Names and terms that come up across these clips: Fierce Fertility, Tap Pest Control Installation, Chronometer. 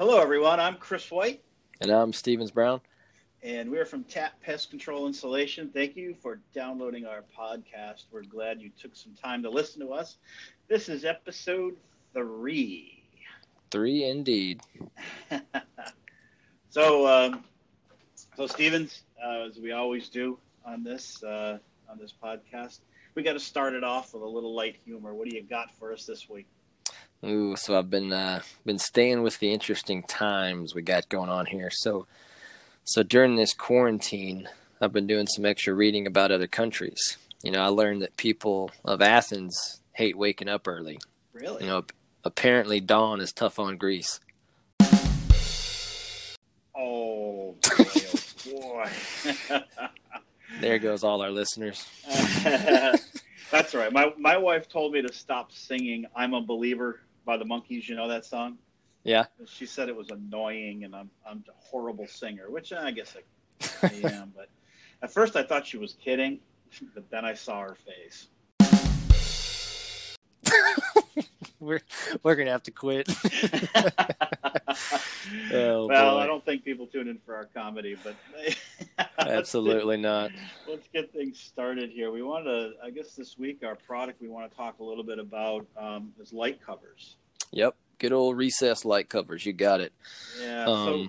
Hello, everyone. I'm Chris White. And I'm Stevens Brown. And we're from Tap Pest Control Installation. Thank you for downloading our podcast. We're glad you took some time to listen to us. This is episode 3. 3 indeed. So Stevens, as we always do on this podcast, we got to start it off with a little light humor. What do you got for us this week? Ooh, so I've been staying with the interesting times we got going on here. So during this quarantine, I've been doing some extra reading about other countries. You know, I learned that people of Athens hate waking up early. Really? You know, apparently dawn is tough on Greece. Oh, boy. There goes all our listeners. That's right. My wife told me to stop singing I'm a Believer by the Monkees. You know that song? Yeah. She said it was annoying, and I'm a horrible singer, which I guess I am. But at first I thought she was kidding, but then I saw her face. We're gonna have to quit. Boy. I don't think people tune in for our comedy, but absolutely not. Let's get things started here. We want to, I guess, this week our product we want to talk a little bit about is light covers. Yep, good old recessed light covers. You got it. Yeah. So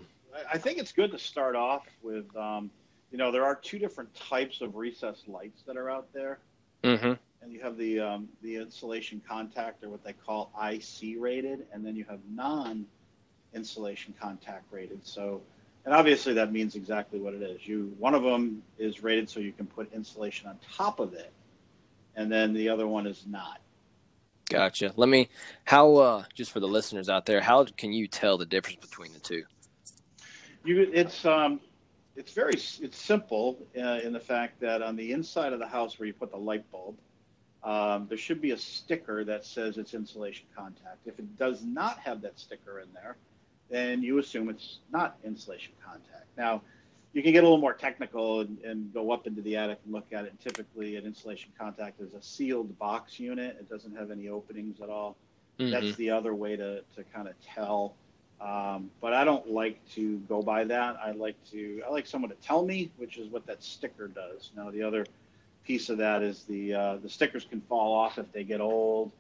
I think it's good to start off with, you know, there are two different types of recessed lights that are out there. Mm-hmm. And you have the insulation contact, or what they call IC rated, and then you have non-insulation contact rated. So, and obviously that means exactly what it is. One of them is rated so you can put insulation on top of it, and then the other one is not. Gotcha. Just for the listeners out there, how can you tell the difference between the two? It's simple in the fact that on the inside of the house where you put the light bulb, there should be a sticker that says it's insulation contact. If it does not have that sticker in there, then you assume it's not insulation contact. Now, you can get a little more technical and go up into the attic and look at it. And typically, an insulation contact is a sealed box unit. It doesn't have any openings at all. Mm-hmm. That's the other way to kind of tell. But I don't like to go by that. I like someone to tell me, which is what that sticker does. Now, the other piece of that is the stickers can fall off if they get old.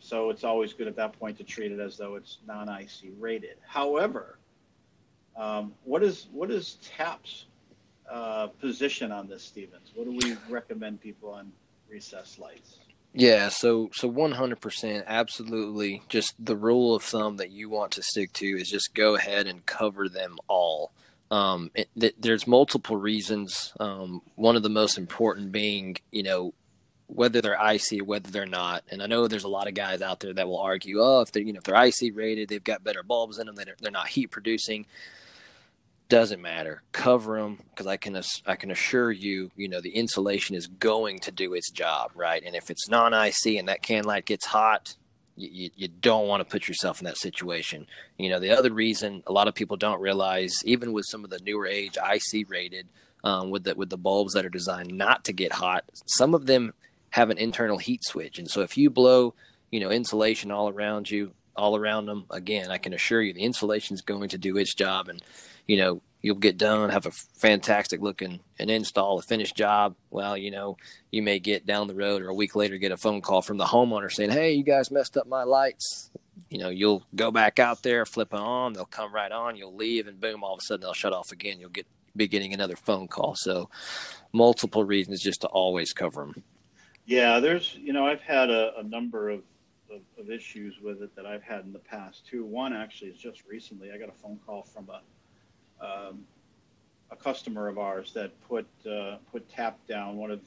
So it's always good at that point to treat it as though it's non-IC rated. However, what is TAP's position on this, Stevens? What do we recommend people on recessed lights? Yeah, so 100%, absolutely. Just the rule of thumb that you want to stick to is just go ahead and cover them all. There's multiple reasons. One of the most important being, you know, whether they're IC, whether they're not. And I know there's a lot of guys out there that will argue, if they're IC rated, they've got better bulbs in them. They're not heat producing. Doesn't matter. Cover them, because I can assure you, you know, the insulation is going to do its job, right? And if it's non-IC and that can light gets hot, you don't want to put yourself in that situation. You know, the other reason a lot of people don't realize, even with some of the newer age IC rated, with the bulbs that are designed not to get hot, some of them have an internal heat switch. And so if you blow, you know, insulation all around them, again, I can assure you the insulation is going to do its job, and you know, you'll get done, have a fantastic looking an install, a finished job. Well, you know, you may get down the road or a week later get a phone call from the homeowner saying, "Hey, you guys messed up my lights." You know, you'll go back out there, flip it on, they'll come right on, you'll leave, and boom, all of a sudden they'll shut off again. You'll be getting another phone call. So multiple reasons just to always cover them. Yeah, there's, you know, I've had a number of issues with it that I've had in the past too. One actually is just recently. I got a phone call from a customer of ours that put tap down. One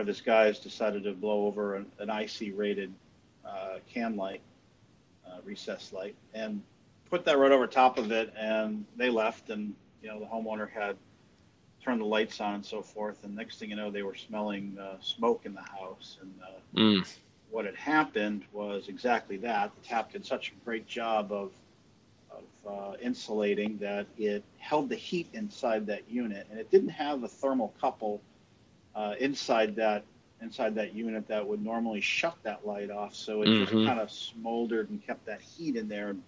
of his guys decided to blow over an IC rated can light, recessed light, and put that right over top of it. And they left, and you know, the homeowner had turned the lights on and so forth. And next thing you know, they were smelling smoke in the house. And what had happened was exactly that. The tap did such a great job of insulating that it held the heat inside that unit, and it didn't have a thermocouple inside that unit that would normally shut that light off. So it just kind of smoldered and kept that heat in there and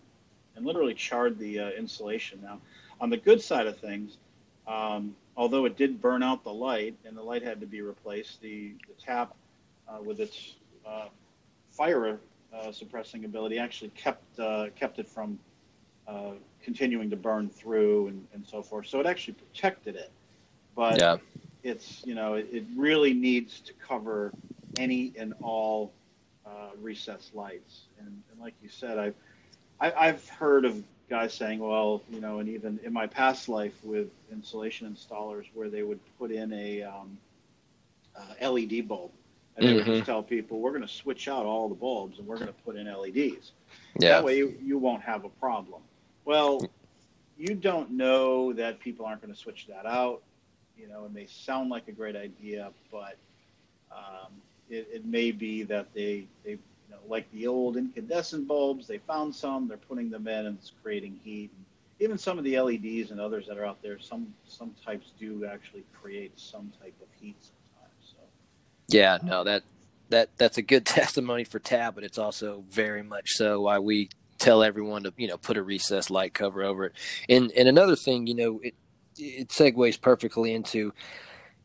and literally charred the installation. Now, on the good side of things, although it did burn out the light and the light had to be replaced, the tap with its fire suppressing ability actually kept it from continuing to burn through and so forth. So it actually protected it. But yeah, it's, you know, it really needs to cover any and all recessed lights. And like you said, I've heard of guys saying, well, you know, and even in my past life with installation installers where they would put in a LED bulb, and they would just tell people, we're going to switch out all the bulbs and we're going to put in LEDs. Yeah. That way you won't have a problem. Well, you don't know that people aren't going to switch that out. You know, it may sound like a great idea, but it may be that they you know, like the old incandescent bulbs, they found some, they're putting them in, and it's creating heat. And even some of the LEDs and others that are out there, some types do actually create some type of heat sometimes. So, yeah, no, that's a good testimony for TAP, but it's also very much so why we tell everyone to, you know, put a recessed light cover over it. And another thing, you know, it segues perfectly into,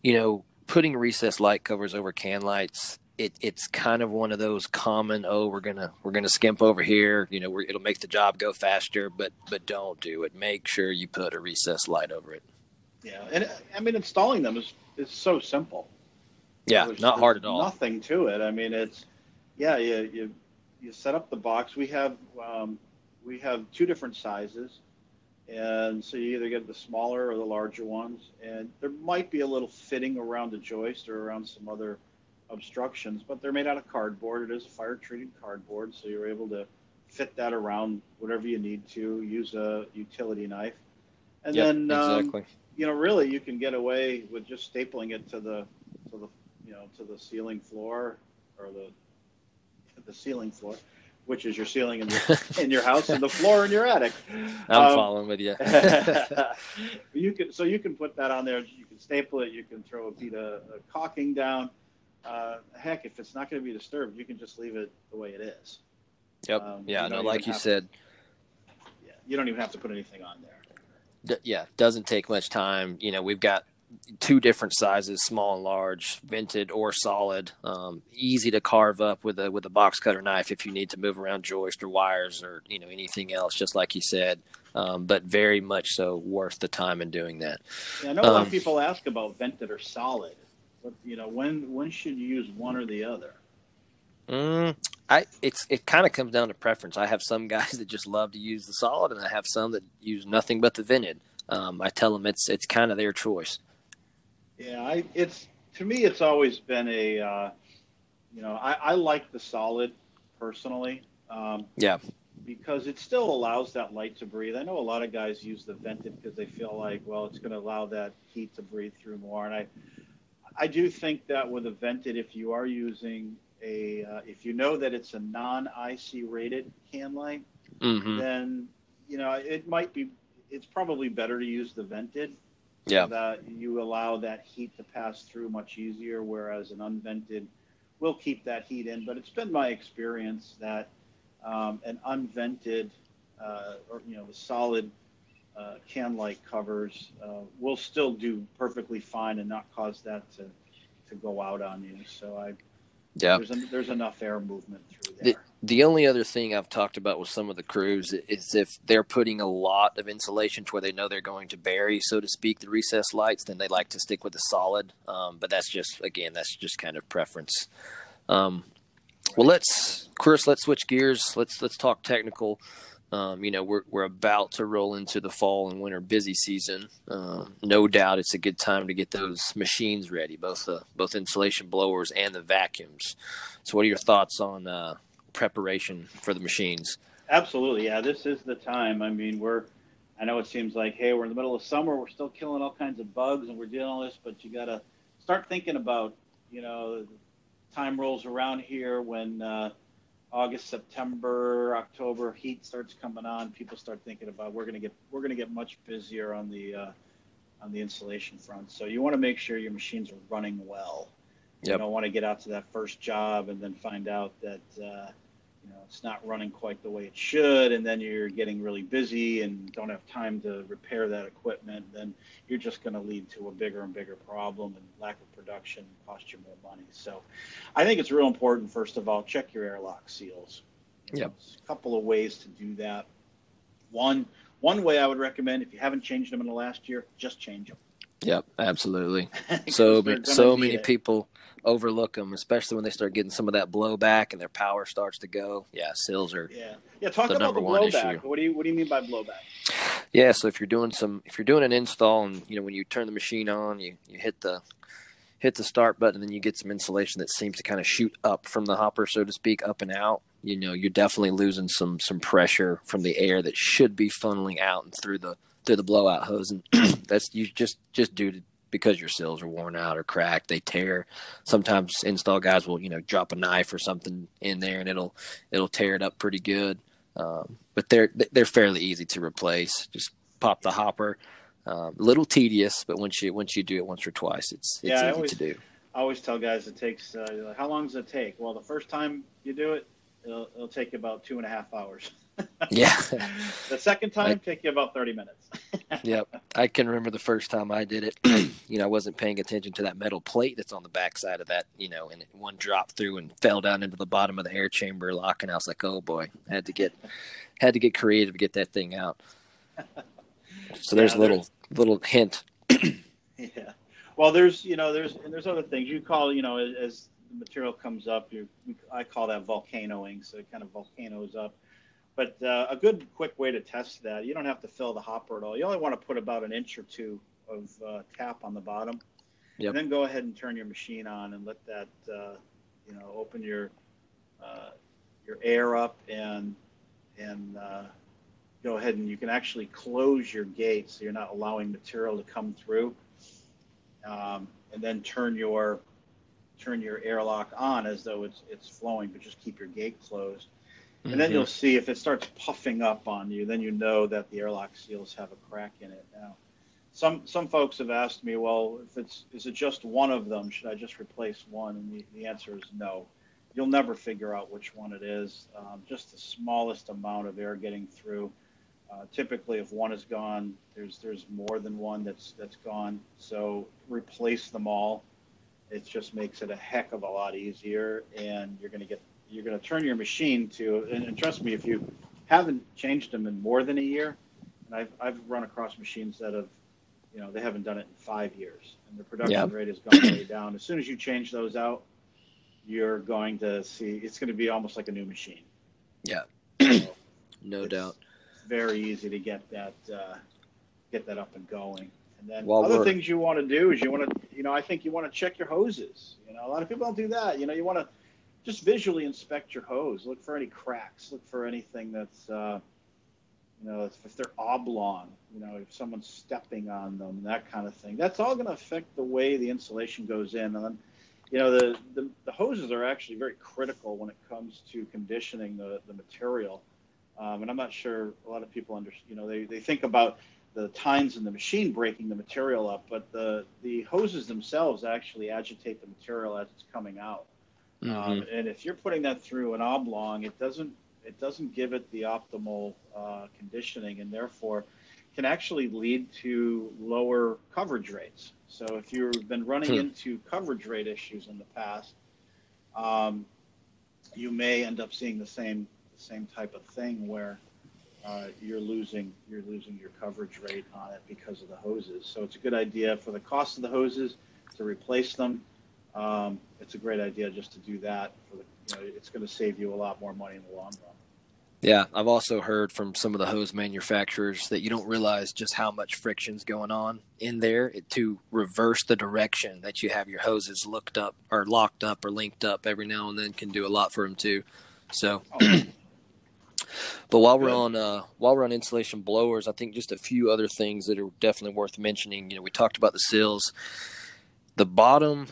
you know, putting recessed light covers over can lights. It's kind of one of those common, oh, we're gonna skimp over here, you know, it'll make the job go faster, but don't do it. Make sure you put a recessed light over it. Yeah, and I mean, installing them is so simple. Yeah, not hard at all. Nothing to it. I mean, it's, yeah, you set up the box. We have two different sizes. And so you either get the smaller or the larger ones. And there might be a little fitting around the joist or around some other obstructions, but they're made out of cardboard. It is fire-treated cardboard, so you're able to fit that around whatever you need to. Use a utility knife. And yep, then, exactly. You know, really you can get away with just stapling it to the ceiling floor or the ceiling floor, which is your ceiling in your house and the floor in your attic. I'm following with you. You can put that on there. You can staple it. You can throw a bead of caulking down. Heck, if it's not going to be disturbed, you can just leave it the way it is. Yep. Yeah. You know, no, like you said. Yeah. You don't even have to put anything on there. Yeah. Doesn't take much time. You know, we've got two different sizes, small and large, vented or solid, easy to carve up with a box cutter knife if you need to move around joists or wires or, you know, anything else, just like you said, but very much so worth the time in doing that. Yeah, I know a lot of people ask about vented or solid, but, you know, when should you use one or the other? It kind of comes down to preference. I have some guys that just love to use the solid, and I have some that use nothing but the vented. I tell them it's kind of their choice. Yeah, to me it's always been a, you know, I like the solid personally. Yeah. Because it still allows that light to breathe. I know a lot of guys use the vented because they feel like, well, it's going to allow that heat to breathe through more. And I do think that with a vented, if you are using if you know that it's a non-IC rated can light, then, you know, it's probably better to use the vented. Yeah, that you allow that heat to pass through much easier, whereas an unvented will keep that heat in. But it's been my experience that an unvented or, you know, the solid can light covers will still do perfectly fine and not cause that to go out on you. So there's enough air movement through there. The only other thing I've talked about with some of the crews is if they're putting a lot of insulation to where they know they're going to bury, so to speak, the recessed lights, then they like to stick with the solid. But that's just kind of preference. Well, Chris, let's switch gears. Let's talk technical. You know, we're about to roll into the fall and winter busy season. No doubt it's a good time to get those machines ready, both insulation blowers and the vacuums. So what are your thoughts on preparation for the machines? Absolutely. Yeah, this is the time. I mean, I know it seems like, hey, we're in the middle of summer, we're still killing all kinds of bugs and we're dealing with this, but you got to start thinking about, you know, time rolls around here when, August, September, October, heat starts coming on. People start thinking about we're going to get much busier on the insulation front. So you want to make sure your machines are running well. Yep. You don't want to get out to that first job and then find out that you know, it's not running quite the way it should, and then you're getting really busy and don't have time to repair that equipment, then you're just going to lead to a bigger and bigger problem, and lack of production costs you more money. So I think it's real important, first of all, check your airlock seals. Yep. There's a couple of ways to do that. One way I would recommend, if you haven't changed them in the last year, just change them. Yep, absolutely. So many people overlook them, especially when they start getting some of that blowback and their power starts to go. Yeah, seals are talk about the blowback. What do you mean by blowback? Yeah, so if you're doing an install and when you turn the machine on, you hit the start button, and then you get some insulation that seems to kind of shoot up from the hopper, so to speak, up and out. You're definitely losing some pressure from the air that should be funneling out and through the blowout hose, and that's just due to because your seals are worn out or cracked. They tear. Sometimes install guys will drop a knife or something in there, and it'll tear it up pretty good. But they're fairly easy to replace. Just pop the hopper. A little tedious, but once you do it once or twice, it's easy to do. I always tell guys it takes. How long does it take? Well, the first time you do it, it'll take you about 2.5 hours. Yeah. The second time take you about 30 minutes. Yep. I can remember the first time I did it. I wasn't paying attention to that metal plate that's on the backside of that, and one dropped through and fell down into the bottom of the air chamber lock, and I was like, oh boy, I had to get creative to get that thing out. So there's a little hint. Yeah. Well, there's other things you call, as the material comes up, I call that volcanoing. So it kind of volcanoes up. But a good quick way to test that, you don't have to fill the hopper at all. You only want to put about an inch or two of tap on the bottom. Yep. And then go ahead and turn your machine on and let that, open your air up and go ahead, and you can actually close your gate so you're not allowing material to come through. And then turn your airlock on as though it's flowing, but just keep your gate closed. And then you'll see if it starts puffing up on you, then you know that the airlock seals have a crack in it. Now, some folks have asked me, well, is it just one of them? Should I just replace one? And the answer is no. You'll never figure out which one it is. Just the smallest amount of air getting through. Typically, if one is gone, there's more than one that's gone. So replace them all. It just makes it a heck of a lot easier, and you're going to turn your machine to, and trust me, if you haven't changed them in more than a year, and I've run across machines that have, they haven't done it in 5 years, and the production rate has gone way down. As soon as you change those out, you're going to see, it's going to be almost like a new machine. Yeah, so no doubt. Very easy to get that up and going. And then other things you want to do is I think you want to check your hoses. A lot of people don't do that. You want to just visually inspect your hose. Look for any cracks. Look for anything that's, if they're oblong, if someone's stepping on them, that kind of thing. That's all going to affect the way the insulation goes in. And then, the hoses are actually very critical when it comes to conditioning the material. And I'm not sure a lot of people they think about the tines in the machine breaking the material up, but the hoses themselves actually agitate the material as it's coming out. And if you're putting that through an oblong, it doesn't give it the optimal conditioning, and therefore can actually lead to lower coverage rates. So if you've been running into coverage rate issues in the past, you may end up seeing the same type of thing where you're losing your coverage rate on it because of the hoses. So it's a good idea for the cost of the hoses to replace them. It's a great idea just to do that. It's going to save you a lot more money in the long run. Yeah, I've also heard from some of the hose manufacturers that you don't realize just how much friction's going on in there to reverse the direction that you have your hoses looked up or locked up or linked up every now and then can do a lot for them too. So, but while we're on insulation blowers, I think just a few other things that are definitely worth mentioning. We talked about the seals, the bottom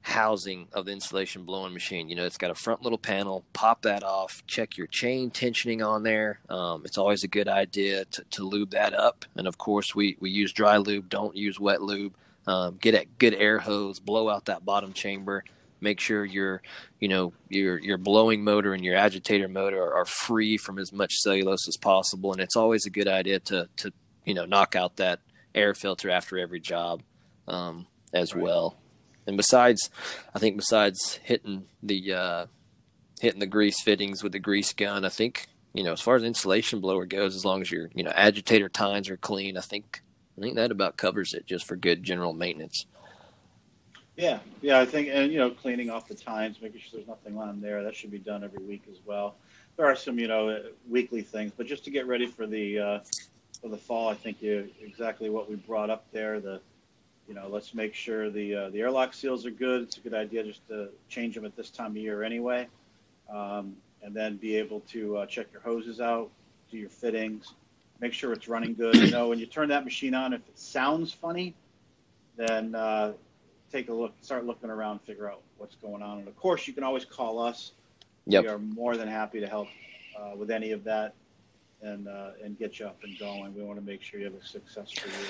housing of the insulation blowing machine. It's got a front little panel. Pop that off. Check your chain tensioning on there. It's always a good idea to lube that up. And of course, we use dry lube. Don't use wet lube. Get a good air hose. Blow out that bottom chamber. Make sure your blowing motor and your agitator motor are free from as much cellulose as possible. And it's always a good idea to knock out that air filter after every job as right. well. And besides hitting the grease fittings with the grease gun, I think, as far as insulation blower goes, as long as your, agitator tines are clean, I think that about covers it just for good general maintenance. Yeah. Yeah. I think, and cleaning off the tines, making sure there's nothing on there, that should be done every week as well. There are some, weekly things, but just to get ready for the fall, I think exactly what we brought up there, let's make sure the airlock seals are good. It's a good idea just to change them at this time of year anyway. And then be able to check your hoses out, do your fittings, make sure it's running good. When you turn that machine on, if it sounds funny, then take a look, start looking around, figure out what's going on. And of course, you can always call us. Yep. We are more than happy to help with any of that and get you up and going. We want to make sure you have a successful year.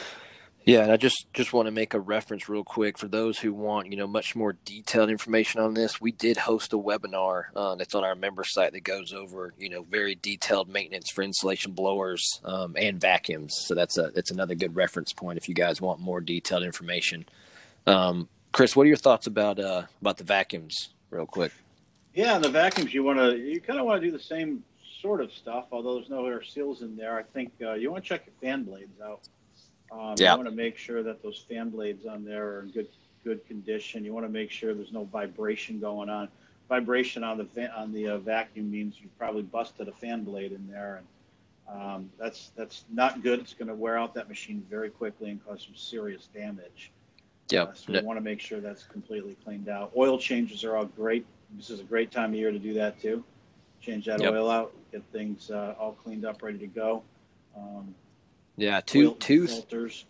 Yeah, and I just want to make a reference real quick for those who want, much more detailed information on this. We did host a webinar that's on our member site that goes over, very detailed maintenance for insulation blowers and vacuums. So that's another good reference point if you guys want more detailed information. Chris, what are your thoughts about the vacuums real quick? Yeah, the vacuums, you kind of want to do the same sort of stuff, although there's no air seals in there. I think you want to check your fan blades out. You want to make sure that those fan blades on there are in good condition. You want to make sure there's no vibration going on. Vibration on the vacuum means you've probably busted a fan blade in there, and that's not good. It's going to wear out that machine very quickly and cause some serious damage. Yeah. So we want to make sure that's completely cleaned out. Oil changes are all great. This is a great time of year to do that too. Change that oil out, get things all cleaned up, ready to go. Yeah, two things.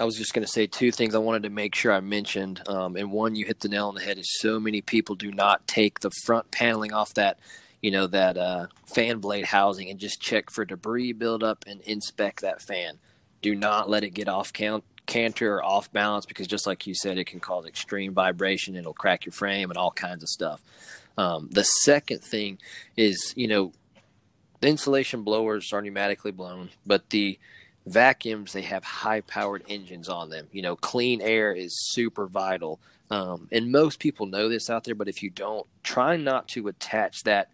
I was just going to say two things I wanted to make sure I mentioned. And one, you hit the nail on the head, is so many people do not take the front paneling off that, that fan blade housing and just check for debris buildup and inspect that fan. Do not let it get off canter or off balance, because just like you said, it can cause extreme vibration. It'll crack your frame and all kinds of stuff. The second thing is, the insulation blowers are pneumatically blown, but the vacuums, they have high-powered engines on them. Clean air is super vital. And most people know this out there, but if you don't, try not to attach that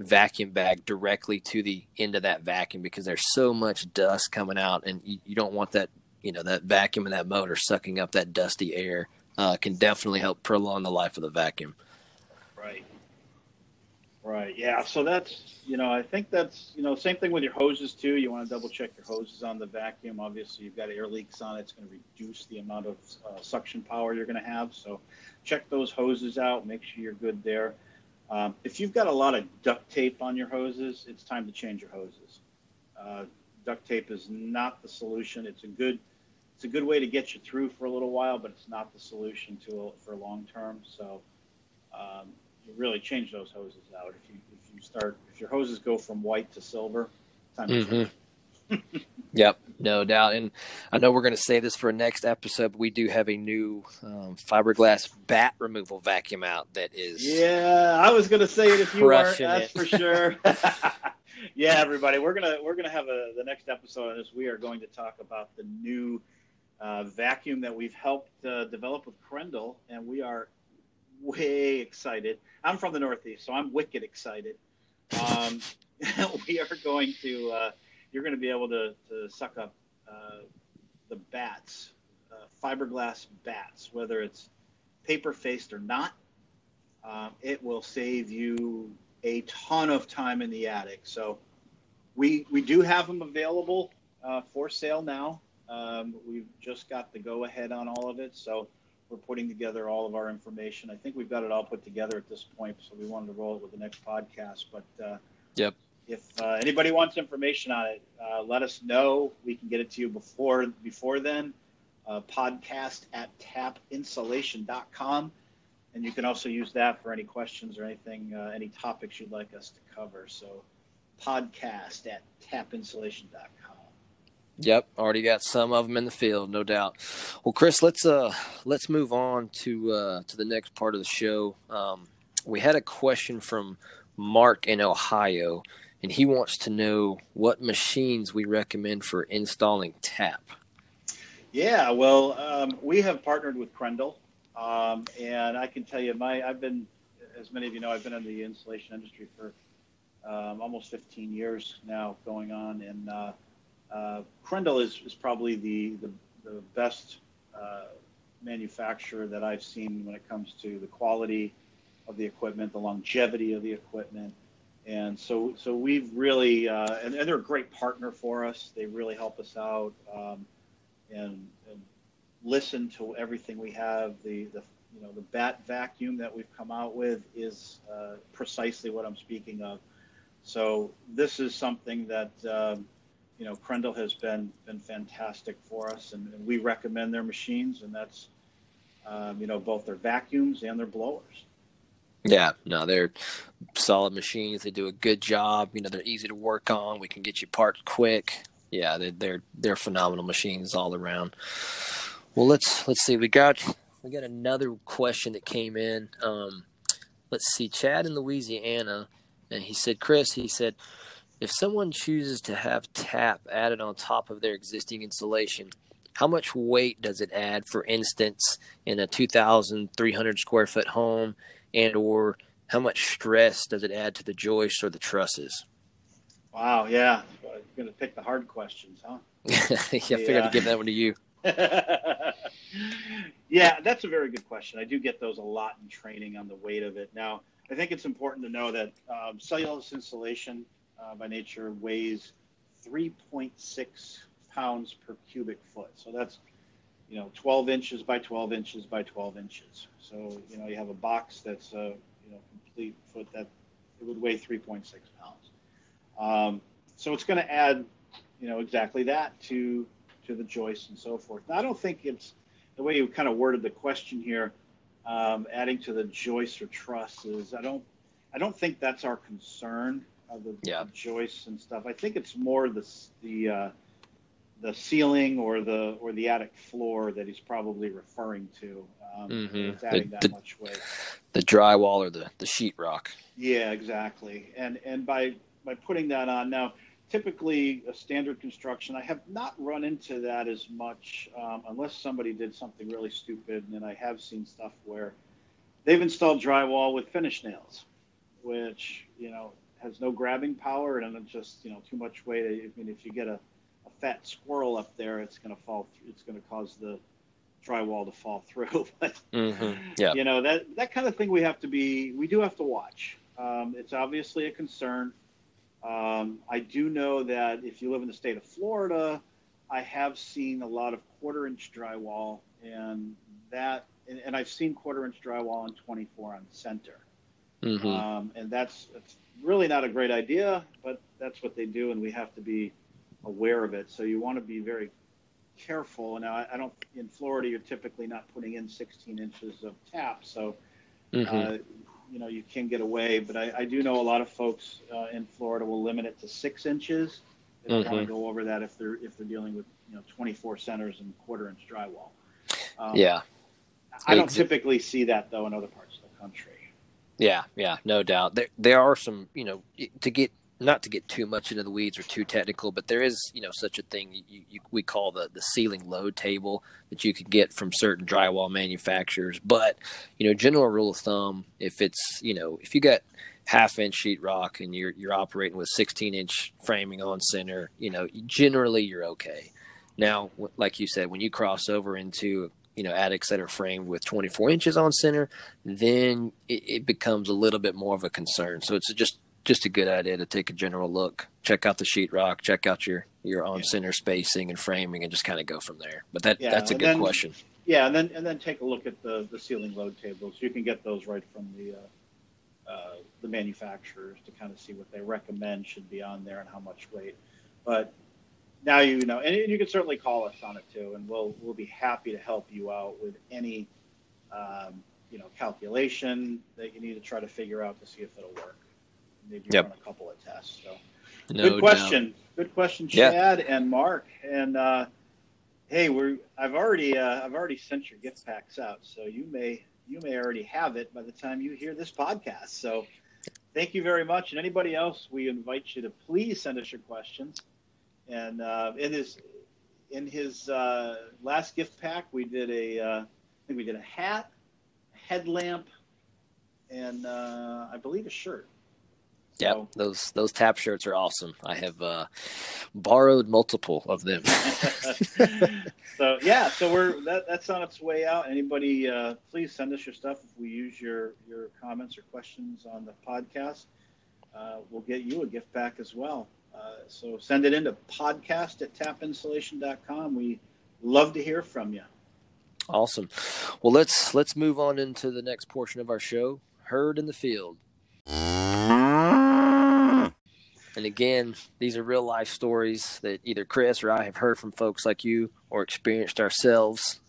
vacuum bag directly to the end of that vacuum, because there's so much dust coming out, and you don't want that, that vacuum and that motor sucking up that dusty air. Can definitely help prolong the life of the vacuum. Right. Right. Yeah. So that's, I think that's, same thing with your hoses too. You want to double check your hoses on the vacuum. Obviously you've got air leaks on it. It's going to reduce the amount of suction power you're going to have. So check those hoses out, make sure you're good there. If you've got a lot of duct tape on your hoses, it's time to change your hoses. Duct tape is not the solution. It's a good way to get you through for a little while, but it's not the solution for long term. So, really change those hoses out. If your hoses go from white to silver, time to change. Yep, no doubt. And I know we're going to save this for next episode, but we do have a new fiberglass bat removal vacuum out that is. Yeah, I was going to say it if you weren't. That's for sure. Yeah, everybody, we're gonna have the next episode on this. We are going to talk about the new vacuum that we've helped develop with Crendel, and we are way excited. I'm from the Northeast, so I'm wicked excited. We are going to, you're going to be able to suck up the bats, fiberglass bats, whether it's paper faced or not. It will save you a ton of time in the attic. So we do have them available for sale now. We've just got the go ahead on all of it. So we're putting together all of our information. I think we've got it all put together at this point, so we wanted to roll it with the next podcast. But if anybody wants information on it, let us know. We can get it to you before then. Podcast@tapinsulation.com. And you can also use that for any questions or anything, any topics you'd like us to cover. So podcast@tapinsulation.com. Yep, already got some of them in the field, no doubt. Well, Chris, let's move on to the next part of the show. We had a question from Mark in Ohio, and he wants to know what machines we recommend for installing tap. Yeah, well, we have partnered with Krendel, and I can tell you, as many of you know, I've been in the installation industry for almost 15 years now, going on, and Krendel is probably the best manufacturer that I've seen when it comes to the quality of the equipment, the longevity of the equipment. And so we've really, and they're a great partner for us. They really help us out and listen to everything we have. The bat vacuum that we've come out with is precisely what I'm speaking of. So this is something that, Krendel has been fantastic for us, and we recommend their machines, and that's, both their vacuums and their blowers. Yeah, no, they're solid machines. They do a good job. They're easy to work on. We can get you parts quick. Yeah, they're phenomenal machines all around. Well, let's see. We got another question that came in. Let's see, Chad in Louisiana, and he said, Chris, if someone chooses to have tap added on top of their existing installation, how much weight does it add, for instance, in a 2,300 square foot home, and or how much stress does it add to the joists or the trusses? Wow, yeah. You're going to pick the hard questions, huh? I figured I'd give that one to you. Yeah, that's a very good question. I do get those a lot in training on the weight of it. Now, I think it's important to know that cellulose insulation, by nature, weighs 3.6 pounds per cubic foot. So that's, 12 inches by 12 inches by 12 inches. So, you have a box that's a complete foot that it would weigh 3.6 pounds. So it's going to add, exactly that to the joists and so forth. Now, I don't think it's the way you kind of worded the question here, adding to the joists or trusses. I don't think that's our concern. The joists and stuff. I think it's more the ceiling or the attic floor that he's probably referring to. It's adding that much weight. The drywall or the sheetrock. Yeah, exactly. And by putting that on now, typically a standard construction, I have not run into that as much unless somebody did something really stupid. And I have seen stuff where they've installed drywall with finish nails, which has no grabbing power, and it's just, too much weight. I mean, if you get a fat squirrel up there, it's going to fall through. It's going to cause the drywall to fall through. But, that kind of thing we do have to watch. It's obviously a concern. I do know that if you live in the state of Florida, I have seen a lot of 1/4-inch drywall, and I've seen 1/4-inch drywall on 24 on center. And that's really not a great idea, but that's what they do, and we have to be aware of it. So you want to be very careful. Now, in Florida, you're typically not putting in 16 inches of tap, so you can get away. But I do know a lot of folks in Florida will limit it to 6 inches. They don't want to go over that if they're dealing with 24 centers and 1/4-inch drywall. I don't typically see that though in other parts of the country. Yeah, no doubt. There are some, not to get too much into the weeds or too technical, but there is, such a thing we call the ceiling load table that you can get from certain drywall manufacturers. But, general rule of thumb, if it's, if you got 1/2-inch sheetrock and you're operating with 16-inch framing on center, generally you're okay. Now, like you said, when you cross over into attics that are framed with 24 inches on center, then it becomes a little bit more of a concern. So it's just a good idea to take a general look, check out the sheetrock, check out your on center spacing and framing, and just kind of go from there. But that's a good question. Yeah, and then take a look at the ceiling load tables. You can get those right from the manufacturers to kind of see what they recommend should be on there and how much weight. But now and you can certainly call us on it too, and we'll be happy to help you out with any calculation that you need to try to figure out to see if it'll work. Maybe run a couple of tests. So No Good question. Doubt. Good question, Chad and Mark. And hey, I've already sent your gift packs out, so you may already have it by the time you hear this podcast. So thank you very much. And anybody else, we invite you to please send us your questions. And in his last gift pack, we did a hat, a headlamp, and I believe a shirt. Yeah, so those Tap shirts are awesome. I have borrowed multiple of them. So so that's on its way out. Anybody, please send us your stuff. If we use your comments or questions on the podcast, we'll get you a gift pack as well. So send it in to podcast@tapinstallation.com. We love to hear from you. Awesome. Well, let's move on into the next portion of our show. Herd in the field. And again, these are real life stories that either Chris or I have heard from folks like you or experienced ourselves.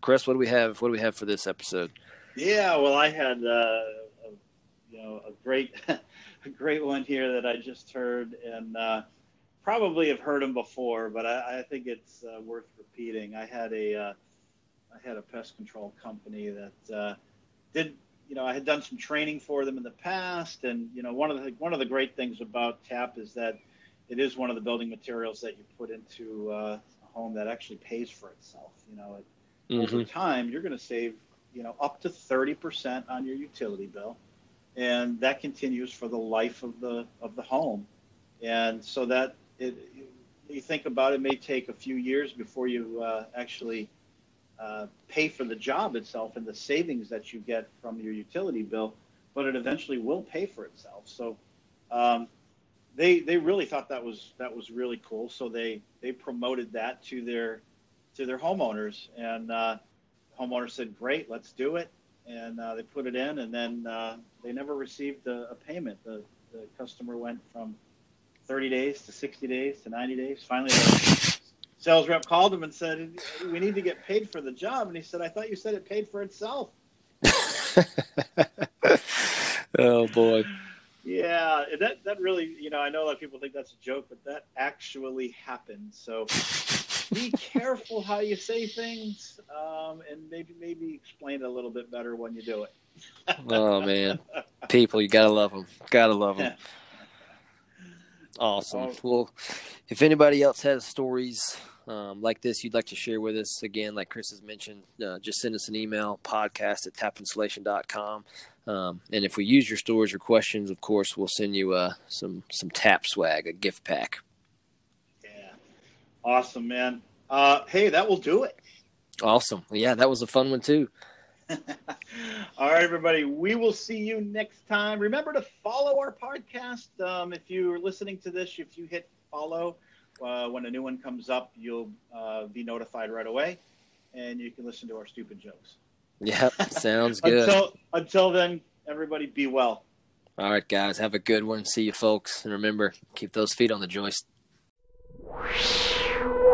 Chris, what do we have? What do we have for this episode? Yeah, well, I had a great one here that I just heard, and probably have heard them before, but I think it's worth repeating. I had a pest control company that I had done some training for them in the past, and one of the great things about TAP is that it is one of the building materials that you put into a home that actually pays for itself. Over time, you're going to save up to 30% on your utility bill, and that continues for the life of the home. And so that you think about it, may take a few years before you actually pay for the job itself and the savings that you get from your utility bill, but it eventually will pay for itself. So they really thought that was really cool. So they promoted that to their homeowners, and homeowners said, "Great, let's do it." And they put it in, and then they never received a payment. The customer went from 30 days to 60 days to 90 days. Finally, the sales rep called him and said, "We need to get paid for the job." And he said, "I thought you said it paid for itself." Oh, boy. Yeah, that really, I know a lot of people think that's a joke, but that actually happened. So be careful how you say things, and maybe explain it a little bit better when you do it. Oh, man. People, you got to love them. Got to love them. Awesome. Well, if anybody else has stories like this you'd like to share with us, again, like Chris has mentioned, just send us an email, podcast@tapinstallation.com. And if we use your stories or questions, of course, we'll send you some Tap swag, a gift pack. Awesome, man. Hey, that will do it. Awesome. Yeah, that was a fun one, too. All right, everybody. We will see you next time. Remember to follow our podcast. If you're listening to this, if you hit follow, when a new one comes up, you'll be notified right away, and you can listen to our stupid jokes. Yep, sounds good. Until then, everybody, be well. All right, guys. Have a good one. See you, folks. And remember, keep those feet on the joist.